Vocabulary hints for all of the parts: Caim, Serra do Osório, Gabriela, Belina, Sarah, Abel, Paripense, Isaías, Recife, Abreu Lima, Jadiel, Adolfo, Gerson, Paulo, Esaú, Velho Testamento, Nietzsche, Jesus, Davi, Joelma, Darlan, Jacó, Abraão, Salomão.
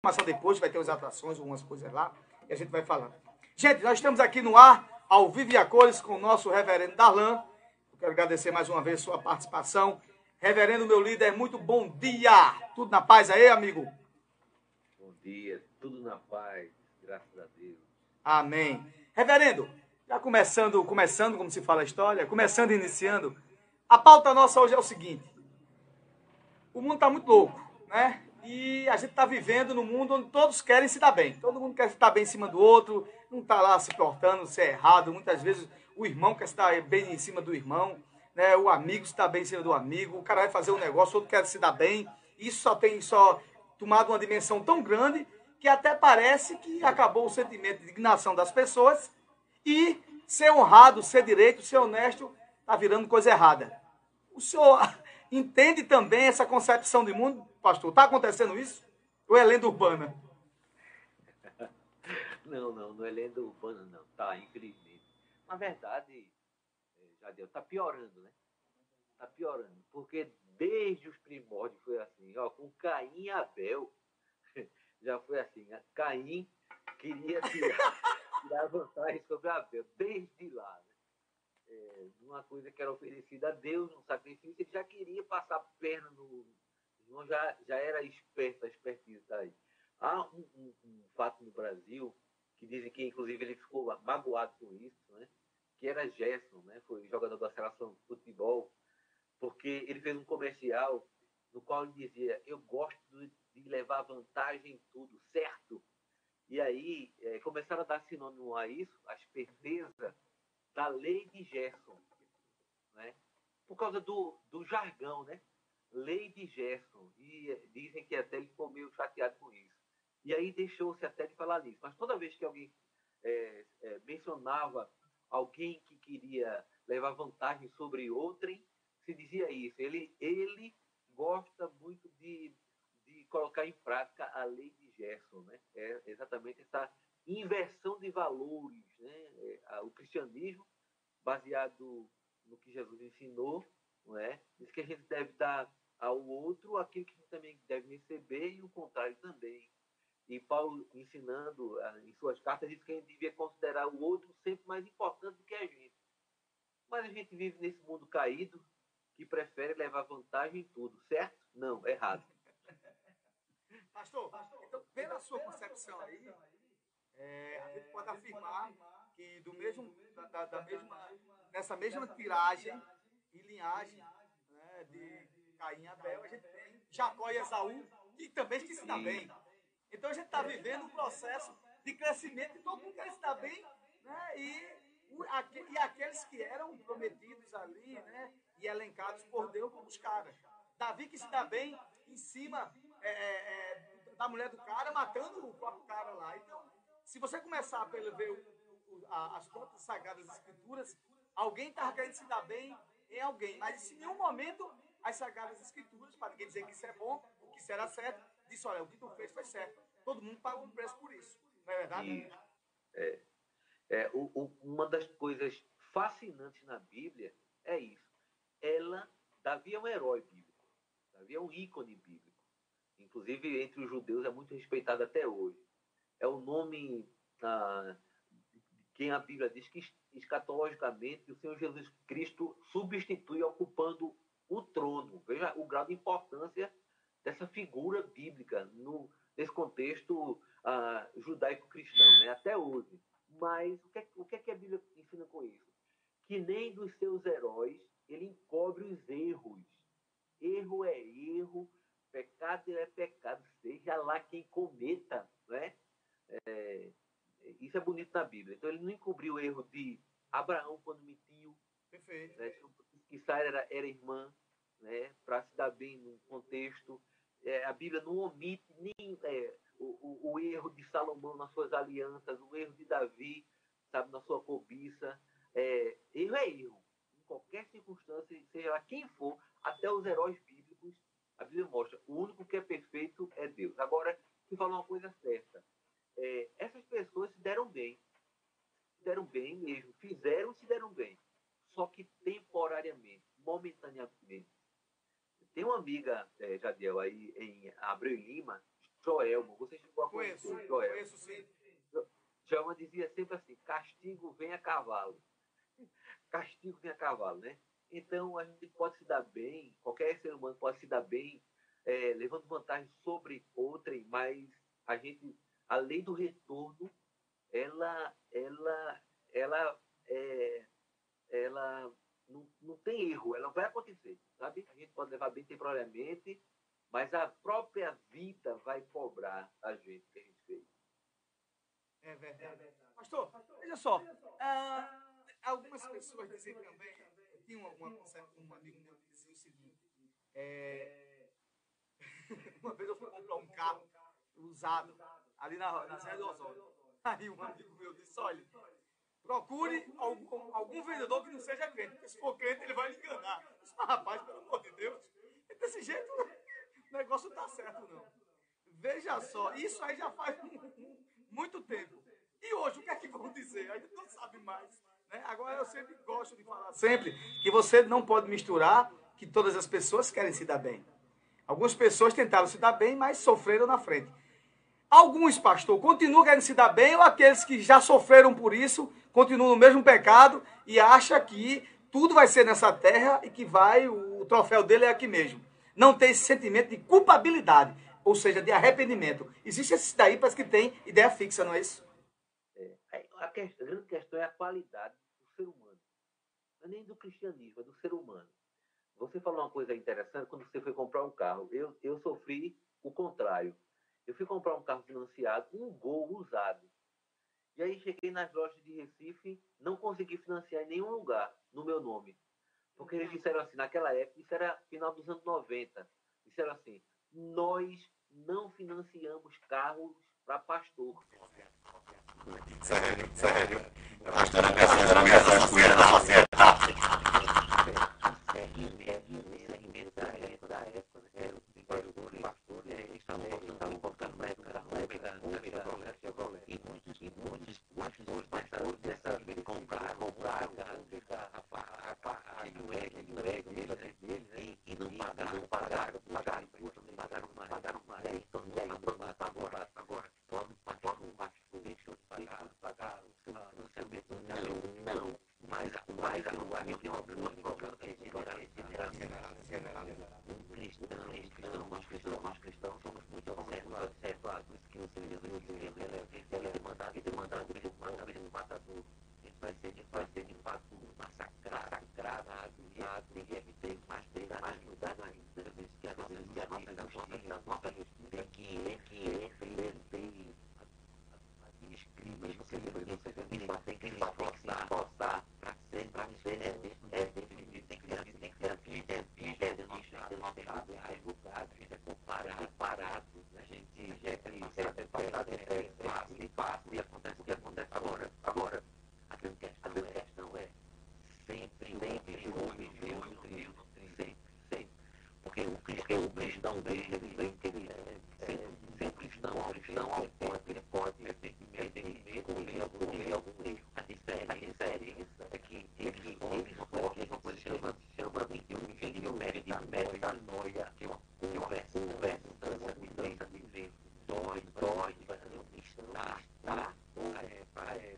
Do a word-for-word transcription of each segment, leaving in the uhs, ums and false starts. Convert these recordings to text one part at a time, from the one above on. Começar depois, vai ter umas atrações, algumas coisas lá, e a gente vai falando. Gente, nós estamos aqui no ar, ao vivo e a cores, com o nosso reverendo Darlan. Eu quero agradecer mais uma vez sua participação. Reverendo, meu líder, muito bom dia. Tudo na paz aí, amigo? Bom dia, tudo na paz, graças a Deus. Amém. Amém. Reverendo, já começando, começando, como se fala a história, começando e iniciando, a pauta nossa hoje é o seguinte. O mundo está muito louco, né? E a gente está vivendo num mundo onde todos querem se dar bem. Todo mundo quer se dar bem em cima do outro, não está lá se portando, se é errado. Muitas vezes o irmão quer se dar bem em cima do irmão, né? O amigo se dá bem em cima do amigo, o cara vai fazer um negócio, o outro quer se dar bem. Isso só tem só tomado uma dimensão tão grande que até parece que acabou o sentimento de indignação das pessoas e ser honrado, ser direito, ser honesto, está virando coisa errada. O senhor entende também essa concepção de mundo? Pastor, está acontecendo isso? Ou é lenda urbana? Não, não, não é lenda urbana, não. Tá, infelizmente. Na verdade, Jadiel, está piorando, né? Está piorando. Porque desde os primórdios foi assim, ó, com Caim e Abel, já foi assim. Né? Caim queria tirar, tirar vantagem sobre Abel, desde lá. Né? É, uma coisa que era oferecida a Deus, um sacrifício, ele já queria passar a perna no... Não, já, já era esperto, a expertise daí. Há um, um, um fato no Brasil, que dizem que, inclusive, ele ficou magoado com isso, né? Que era Gerson, né? Foi jogador da seleção de futebol, porque ele fez um comercial no qual ele dizia: eu gosto de levar vantagem em tudo, certo? E aí é, começaram a dar sinônimo a isso, a esperteza da lei de Gerson, né? Por causa do, do jargão, né? Lei de Gerson, e dizem que até ele ficou meio chateado com isso. E aí deixou-se até de falar disso. Mas toda vez que alguém é, é, mencionava alguém que queria levar vantagem sobre outrem, se dizia isso. Ele, ele gosta muito de, de colocar em prática a lei de Gerson, né? É exatamente essa inversão de valores, né? É, o cristianismo, baseado no que Jesus ensinou, não é? Diz que a gente deve dar ao outro aquilo que a gente também deve receber e o contrário também. E Paulo, ensinando em suas cartas, diz que a gente devia considerar o outro sempre mais importante do que a gente. Mas a gente vive nesse mundo caído que prefere levar vantagem em tudo, certo? Não, errado. Pastor, Pastor então, pela sua concepção aí, é, a gente pode afirmar que do mesmo, da, da, da mesma, nessa mesma tiragem e linhagem, né, de Caim e Abel, a gente tem Jacó e Esaú, que também se dá bem. Então a gente está vivendo um processo de crescimento e todo mundo quer se dar bem, né, e, o, aque, e aqueles que eram prometidos ali, né, e elencados por Deus como os caras. Davi que se dá bem em cima é, é, da mulher do cara, matando o próprio cara lá. Então, se você começar pelo ver o, o, a, as próprias sagradas escrituras, alguém está querendo se dar bem em alguém, mas em nenhum momento as sagradas escrituras, para ninguém dizer que isso é bom, o que será certo, disse, olha, o que tu fez foi certo. Todo mundo pagou um preço por isso. Não é verdade? E, é, é, o, o, uma das coisas fascinantes na Bíblia é isso. Ela, Davi é um herói bíblico. Davi é um ícone bíblico. Inclusive, entre os judeus é muito respeitado até hoje. É o nome ah, quem a Bíblia diz que escatologicamente o Senhor Jesus Cristo substitui ocupando o trono. Veja o grau de importância dessa figura bíblica no, nesse contexto uh, judaico-cristão, né? Até hoje. Mas o que, é, o que é que a Bíblia ensina com isso? Que nem dos seus heróis ele encobre os erros. Erro é erro, pecado é pecado, seja lá quem cometa, né? É... Isso é bonito na Bíblia. Então, ele não encobriu o erro de Abraão quando mentiu. Perfeito. Né? Que Sarah era, era irmã, né? Para se dar bem no contexto. É, a Bíblia não omite nem é, o, o, o erro de Salomão nas suas alianças, o erro de Davi, sabe, na sua cobiça. É, erro é erro. Em qualquer circunstância, seja lá quem for, até os heróis bíblicos, a Bíblia mostra. O único que é perfeito é Deus. Agora, se falar uma coisa certa. É, essas pessoas se deram bem, se deram bem mesmo, fizeram e se deram bem, só que temporariamente, momentaneamente. Tem uma amiga, é, Jadiel, aí em Abreu Lima, Joelma. Você chegou a conhecer Joelma? Conheço, sim. Joelma dizia sempre assim, castigo vem a cavalo. Castigo vem a cavalo, né? Então, a gente pode se dar bem, qualquer ser humano pode se dar bem, é, levando vantagem sobre outrem, mas a gente, a lei do retorno, ela, ela, ela, é, ela não, não tem erro, ela vai acontecer, sabe? A gente pode levar bem temporariamente, mas a própria vida vai cobrar a gente o que a gente fez. É verdade. É verdade. Pastor, Pastor, veja só, veja só. Ah, algumas pessoas dizem também, tem uma, uma, um amigo meu que dizia o seguinte, é, uma vez eu fui comprar um carro usado ali na, na Serra do Osório. Aí um amigo meu disse, olha, procure algum, algum vendedor que não seja crente, porque se for crente ele vai lhe enganar. Eu disse, rapaz, pelo amor de Deus, desse jeito o negócio não está certo não. Veja só, isso aí já faz um, muito tempo. E hoje, o que é que vão dizer? A gente não sabe mais. Né? Agora, eu sempre gosto de falar sempre que você não pode misturar que todas as pessoas querem se dar bem. Algumas pessoas tentaram se dar bem, mas sofreram na frente. Alguns, pastor, continuam querendo se dar bem, ou aqueles que já sofreram por isso, continuam no mesmo pecado e acham que tudo vai ser nessa terra e que vai, o troféu dele é aqui mesmo. Não tem esse sentimento de culpabilidade, ou seja, de arrependimento. Existe esse daí, parece que tem ideia fixa, não é isso? A questão, a grande questão é a qualidade do ser humano. Não é nem do cristianismo, é do ser humano. Você falou uma coisa interessante quando você foi comprar um carro. Eu, eu sofri o contrário. Eu fui comprar um carro financiado, um Gol usado. E aí cheguei nas lojas de Recife, não consegui financiar em nenhum lugar no meu nome. Porque eles disseram assim, naquela época, isso era final dos anos noventa, disseram assim, nós não financiamos carros para pastor. Sério, sério. Eu acho que era pesado, era minha sorte com ele na sociedade. E muitos, e muitos, muitos pastores dessa vida compraram, compraram, apagaram o ego, o ego deles, e não pagaram, pagaram, pagaram, pagaram, pagaram, e tornou a norma agora, agora, todo o pastor. Pagaram, pagaram, não sei o que, não, não, mas a minha opinião é cobrada, um cristão, um cristão, mais cristão, mais cristão, somos muito observados, que o Senhor Jesus ele é demandado, demandado, demandado, ele matador, ele vai ser, ele vai ser de fato massacrado, sagrado, ninguém tem mais tempo, mais cuidado ainda, que a nossa justiça, tem que ir, que é, tem crimes, você lembra disso, tem que se esforçar para ser, para ser, é definido, tem que ser assim, tem que ser assim, é vida, é denochado, é nochado, é revocado, é comparado, parado, a gente é triste, é passado, é fácil, é fácil, e acontece o que acontece agora, agora, a grande questão é, sempre, sempre, sempre, sempre, sempre, sempre, porque o cristão bem, não bem, ele bem, ele é, sempre cristão, ao cristão, ao pode, ele pode, ele tem medo, ele algum, algum erro. A diferença é que eles colocam uma coisa que chama de um engenheiro médico, da médica, da noia, que é uma conversa, conversa, dança, me dança, me vê, dói, dói, está, está, é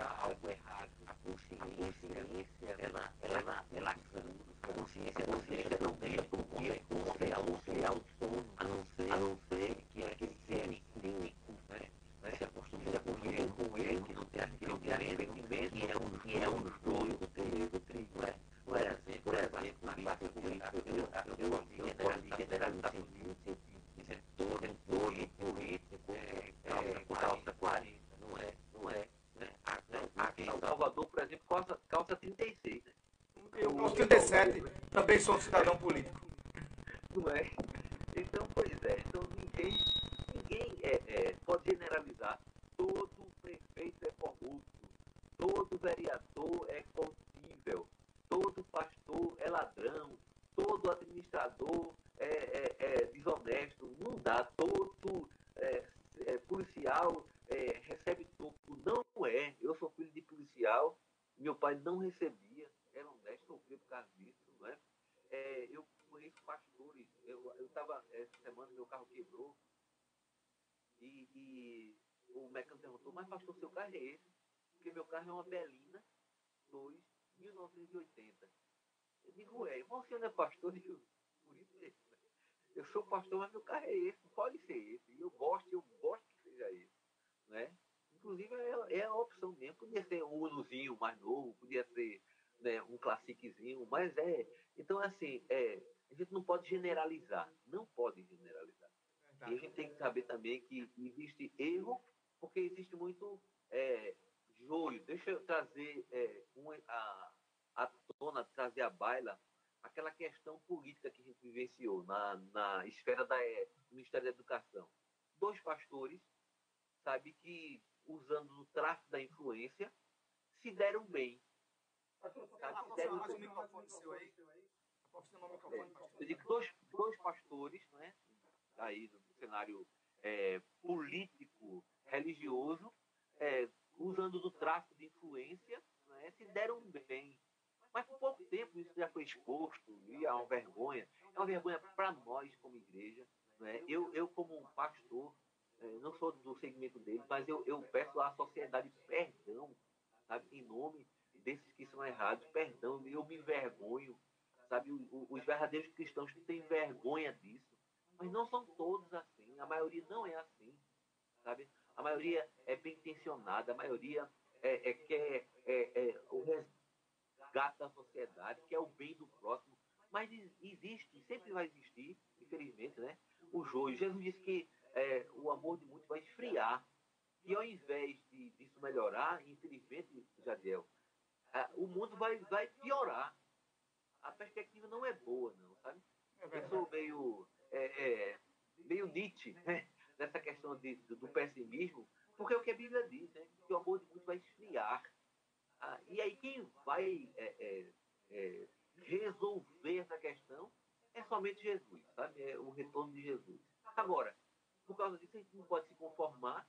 algo errado. A consciência, ela, ela, ela, a consciência, a consciência não deixa como é, como é, como é, como é, a não ser, a não ser, também sou um cidadão político. Não é? Então, pois é. Então, ninguém, ninguém é, é, pode generalizar. Todo prefeito é corrupto. Todo vereador é corruptível. Todo pastor é ladrão. Todo administrador é, é, é desonesto. Não dá. Todo é, é, policial é, recebe tudo. Não é. Eu sou filho de policial. Meu pai não recebia. Era honesto, sofria por causa disso. É, eu conheço pastores, eu estava essa semana, meu carro quebrou, E, e o mecânico perguntou, mas pastor, seu carro é esse? Porque meu carro é uma Belina dois, mil novecentos e oitenta. Eu digo, é, você não é pastor? Eu, por isso mesmo. Eu sou pastor, mas meu carro é esse, pode ser esse. E eu gosto, eu gosto que seja esse. Né? Inclusive, é, é a opção mesmo. Podia ser um Unozinho mais novo, podia ser, né, um classiquezinho, mas é... Então, assim, é, a gente não pode generalizar. Não pode generalizar. E a gente tem que saber também que existe erro, porque existe muito é, joio. Deixa eu trazer é, um, a, a tona, trazer a baila, aquela questão política que a gente vivenciou na, na esfera da, do Ministério da Educação. Dois pastores, sabe, que usando o tráfico da influência, se deram bem. Pastor, eu tá, se deram mais bem. Um microfone seu aí. Microfone, pastor. Eu digo, dois, dois pastores, né? Aí no cenário é, político, religioso, é, usando do tráfico de influência, né, se deram bem. Mas por pouco tempo isso já foi exposto, e é uma vergonha. É uma vergonha para nós como igreja. Né? Eu, eu, como um pastor, é, não sou do segmento dele, mas eu, eu peço à sociedade perdão, sabe, em nome desses que são errados, perdão. Eu me envergonho. Sabe? Os verdadeiros cristãos têm vergonha disso. Mas não são todos assim, a maioria não é assim, sabe? A maioria é bem intencionada, a maioria é, é, quer é, é, o resgate da sociedade, quer o bem do próximo, mas existe, sempre vai existir, infelizmente, né? O joio. Jesus disse que é, o amor de muitos vai esfriar, e ao invés de, disso melhorar, infelizmente, Jadiel, é, o mundo vai, vai piorar. A perspectiva não é boa, não, sabe? Eu sou meio... É, é, meio Nietzsche, né? Nessa questão de, do, do pessimismo, porque é o que a Bíblia diz, né? Que o amor de muitos vai esfriar. Ah, e aí quem vai é, é, é, resolver essa questão é somente Jesus, sabe? É o retorno de Jesus. Agora, por causa disso, a gente não pode se conformar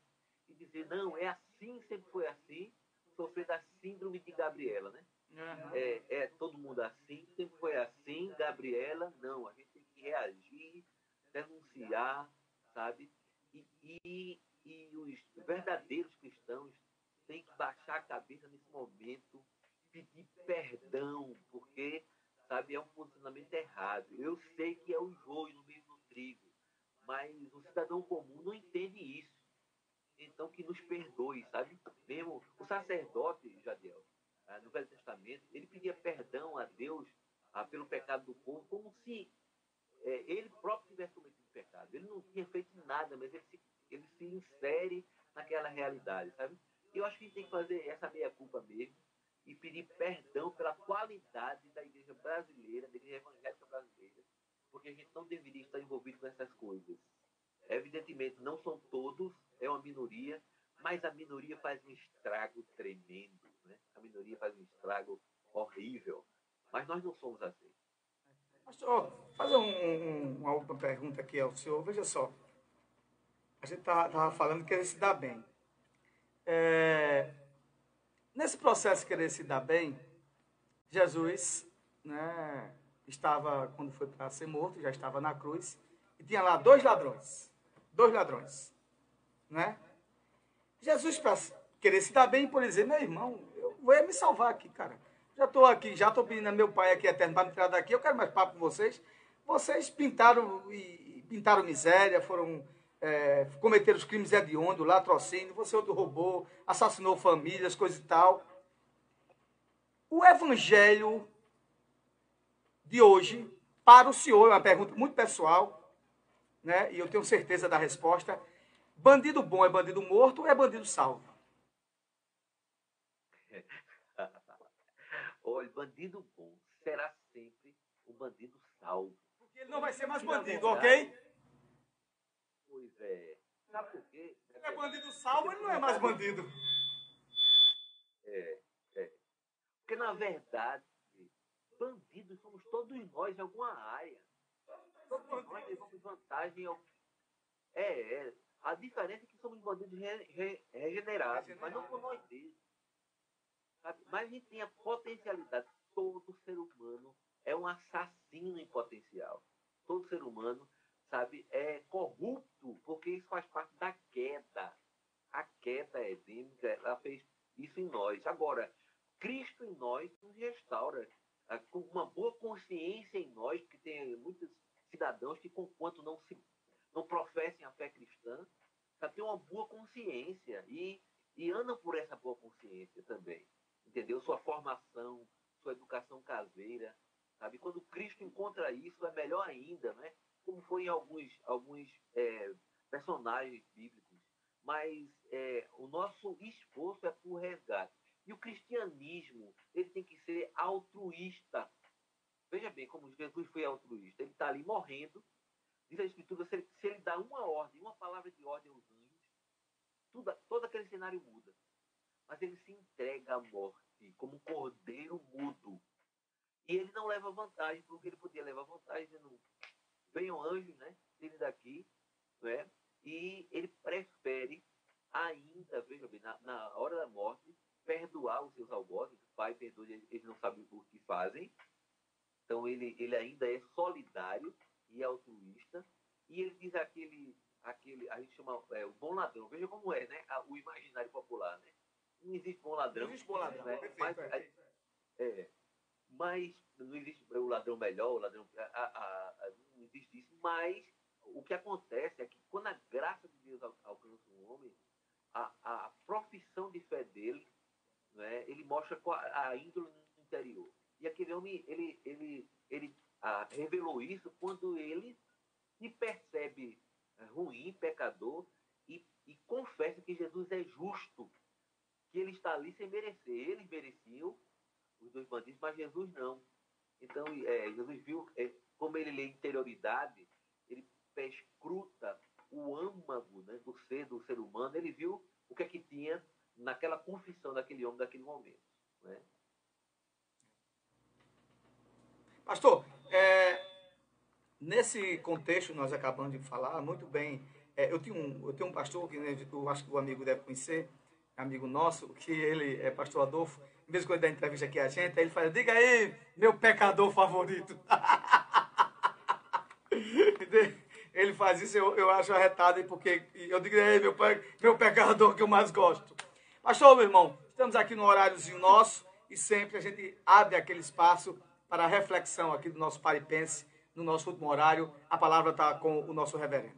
e dizer, não, é assim, sempre foi assim, sofrer da síndrome de Gabriela, né? É, é todo mundo assim, sempre foi assim, Gabriela, não, a gente tem que reagir, denunciar, sabe? E, e, e os verdadeiros cristãos têm que baixar a cabeça nesse momento, pedir perdão, porque, sabe, é um posicionamento errado. Eu sei que é o joio no meio do trigo, mas o cidadão comum não entende isso. Então que nos perdoe, sabe? Mesmo o sacerdote, Jadiel, no Velho Testamento, ele pedia perdão a Deus ah, pelo pecado do povo, como se é, ele próprio tivesse cometido pecado. Ele não tinha feito nada, mas ele se, ele se insere naquela realidade, sabe? Eu acho que a gente tem que fazer essa meia-culpa mesmo e pedir perdão pela qualidade da igreja brasileira, da igreja evangélica brasileira, porque a gente não deveria estar envolvido com essas coisas. Evidentemente, não são todos, é uma minoria, mas a minoria faz um estrago tremendo, né? A minoria faz um estrago horrível. Mas nós não somos assim. Pastor, fazer um, um, uma última pergunta aqui ao senhor. Veja só. A gente estava falando que querer se dar bem. É, nesse processo de querer se dar bem, Jesus, né, estava, quando foi para ser morto, já estava na cruz, e tinha lá dois ladrões. Dois ladrões. Né? Jesus, para querer se dar bem, por exemplo, meu irmão, eu vou me salvar aqui, cara. Já estou aqui, já estou pedindo a meu pai aqui eterno para me tirar daqui, eu quero mais papo com vocês. Vocês pintaram, e, pintaram miséria, foram, é, cometeram os crimes hediondos, latrocínio, você outro roubou, assassinou famílias, coisa e tal. O evangelho de hoje, para o senhor, é uma pergunta muito pessoal, né? E eu tenho certeza da resposta. Bandido bom é bandido morto ou é bandido salvo? Olha, bandido bom será sempre o bandido salvo. Porque ele não vai ser mais bandido, verdade, ok? Pois é. Sabe por quê? Ele é bandido salvo, ele não é mais bandido. É, é. Porque, na verdade, bandidos somos todos nós em alguma área. Todos nós levamos vantagem. Ao... É, é. A diferença é que somos bandidos re, re, regenerados, mas não por nós mesmos. Sabe? Mas a gente tem a potencialidade. Todo ser humano é um assassino em potencial. Todo ser humano sabe, é corrupto, porque isso faz parte da queda. A queda edêmica, ela fez isso em nós. Agora, Cristo em nós nos restaura, com uma boa consciência em nós, que tem muitos cidadãos que, conquanto não, se, não professem a fé cristã, já tem uma boa consciência e, e andam por essa boa consciência também. Entendeu? Sua formação, sua educação caseira, sabe? Quando Cristo encontra isso, é melhor ainda, né? Como foi em alguns, alguns é, personagens bíblicos. Mas é, o nosso esforço é por resgate. E o cristianismo, ele tem que ser altruísta. Veja bem como Jesus foi altruísta. Ele está ali morrendo. Diz a Escritura, se ele, se ele dá uma ordem, uma palavra de ordem aos anjos, tudo, todo aquele cenário muda. Mas ele se entrega à morte, como um cordeiro mudo. E ele não leva vantagem, porque ele podia levar vantagem no... Venham anjos, né? Ele daqui, né? E ele prefere ainda, veja bem, na, na hora da morte, perdoar os seus algozes. O pai perdoa, eles não sabem o que fazem. Então ele, ele ainda é solidário e altruísta. E ele diz aquele, aquele a gente chama é, o bom ladrão. Veja como é, né? O imaginário popular, né? Não existe bom ladrão. Não existe bom ladrão, né? Perfeito, mas, perfeito. É, mas não existe o ladrão melhor, o ladrão... A, a, a, não existe isso, mas o que acontece é que quando a graça de Deus alcança um homem, a, a profissão de fé dele, né, ele mostra a índole no interior. E aquele homem, ele, ele, ele a, revelou isso quando ele se percebe ruim, pecador, e, e confessa que Jesus é justo, que ele está ali sem merecer. Eles mereciam, os dois bandidos, mas Jesus não. Então, é, Jesus viu é, como ele lê interioridade, ele perscruta o âmago, né, do ser, do ser humano. Ele viu o que é que tinha naquela confissão daquele homem, daquele momento, né? Pastor, é, nesse contexto nós acabamos de falar, muito bem, é, eu, tenho um, eu tenho um pastor que, né, eu acho que o amigo deve conhecer, amigo nosso, que ele é pastor Adolfo, mesmo quando ele dá entrevista aqui a gente, aí ele fala, diga aí, meu pecador favorito. Ele faz isso, eu, eu acho arretado, porque eu digo, aí, meu, meu pecador que eu mais gosto. Pastor, meu irmão, estamos aqui no horáriozinho nosso, e sempre a gente abre aquele espaço para a reflexão aqui do nosso Paripense, no nosso último horário. A palavra está com o nosso reverendo.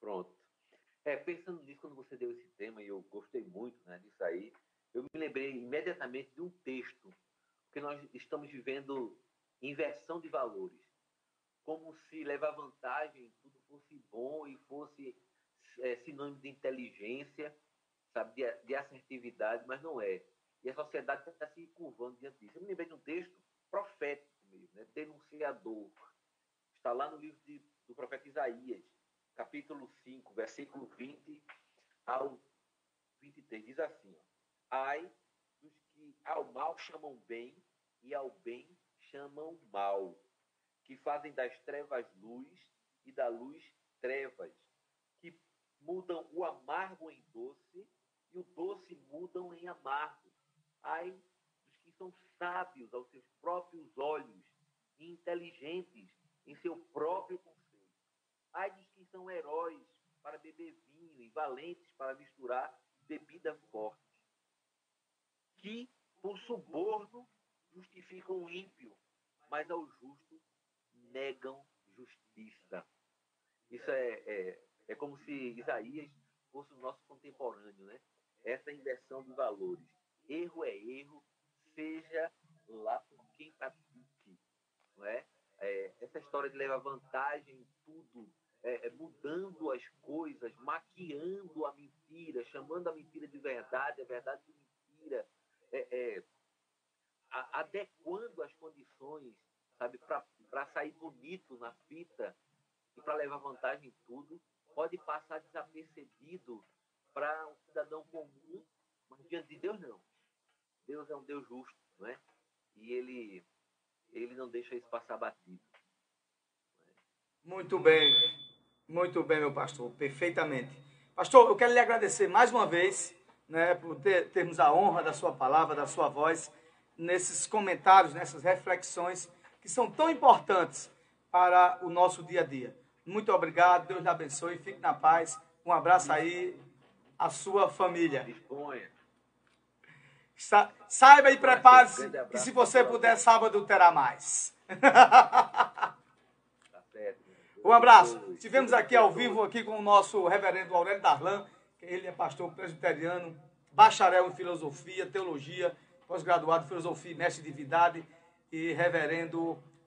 Pronto. É, pensando nisso, quando você deu esse tema, e eu gostei muito, né, disso aí, eu me lembrei imediatamente de um texto, porque nós estamos vivendo inversão de valores. Como se levar vantagem, tudo fosse bom e fosse é, sinônimo de inteligência, sabe, de, de assertividade, mas não é. E a sociedade está se curvando diante disso. Eu me lembrei de um texto profético mesmo, né, denunciador. Está lá no livro de, do profeta Isaías, capítulo cinco, versículo vinte ao vinte e três, diz assim, ó, ai dos que ao mal chamam bem e ao bem chamam mal, que fazem das trevas luz e da luz trevas, que mudam o amargo em doce e o doce mudam em amargo. Ai dos que são sábios aos seus próprios olhos e inteligentes em seu próprio conceito. Ai dos que são heróis para beber vinho e valentes para misturar bebida forte, que, por suborno, justificam o ímpio, mas ao justo negam justiça. Isso é, é, é como se Isaías fosse o nosso contemporâneo, né? Essa inversão de valores. Erro é erro, seja lá por quem pratique, não é? É, essa história de levar vantagem em tudo, é, mudando as coisas, maquiando a mentira, chamando a mentira de verdade, a verdade de mentira, é, é, a, adequando as condições, sabe, para sair bonito na fita e para levar vantagem em tudo, pode passar desapercebido para um cidadão comum, mas diante de Deus não. Deus é um Deus justo, não é? E ele... Ele não deixa isso passar batido. Muito bem. Muito bem, meu pastor. Perfeitamente. Pastor, eu quero lhe agradecer mais uma vez, né, por ter, termos a honra da sua palavra, da sua voz, nesses comentários, nessas reflexões que são tão importantes para o nosso dia a dia. Muito obrigado, Deus lhe abençoe, fique na paz. Um abraço aí à sua família. Disponha. Sa saiba e prepare-se que se você puder, sábado terá mais. Um abraço. Estivemos aqui ao vivo aqui com o nosso reverendo Aurélio Darlan, que ele é pastor presbiteriano, bacharel em filosofia, teologia, pós-graduado em filosofia, mestre de divindade e reverendo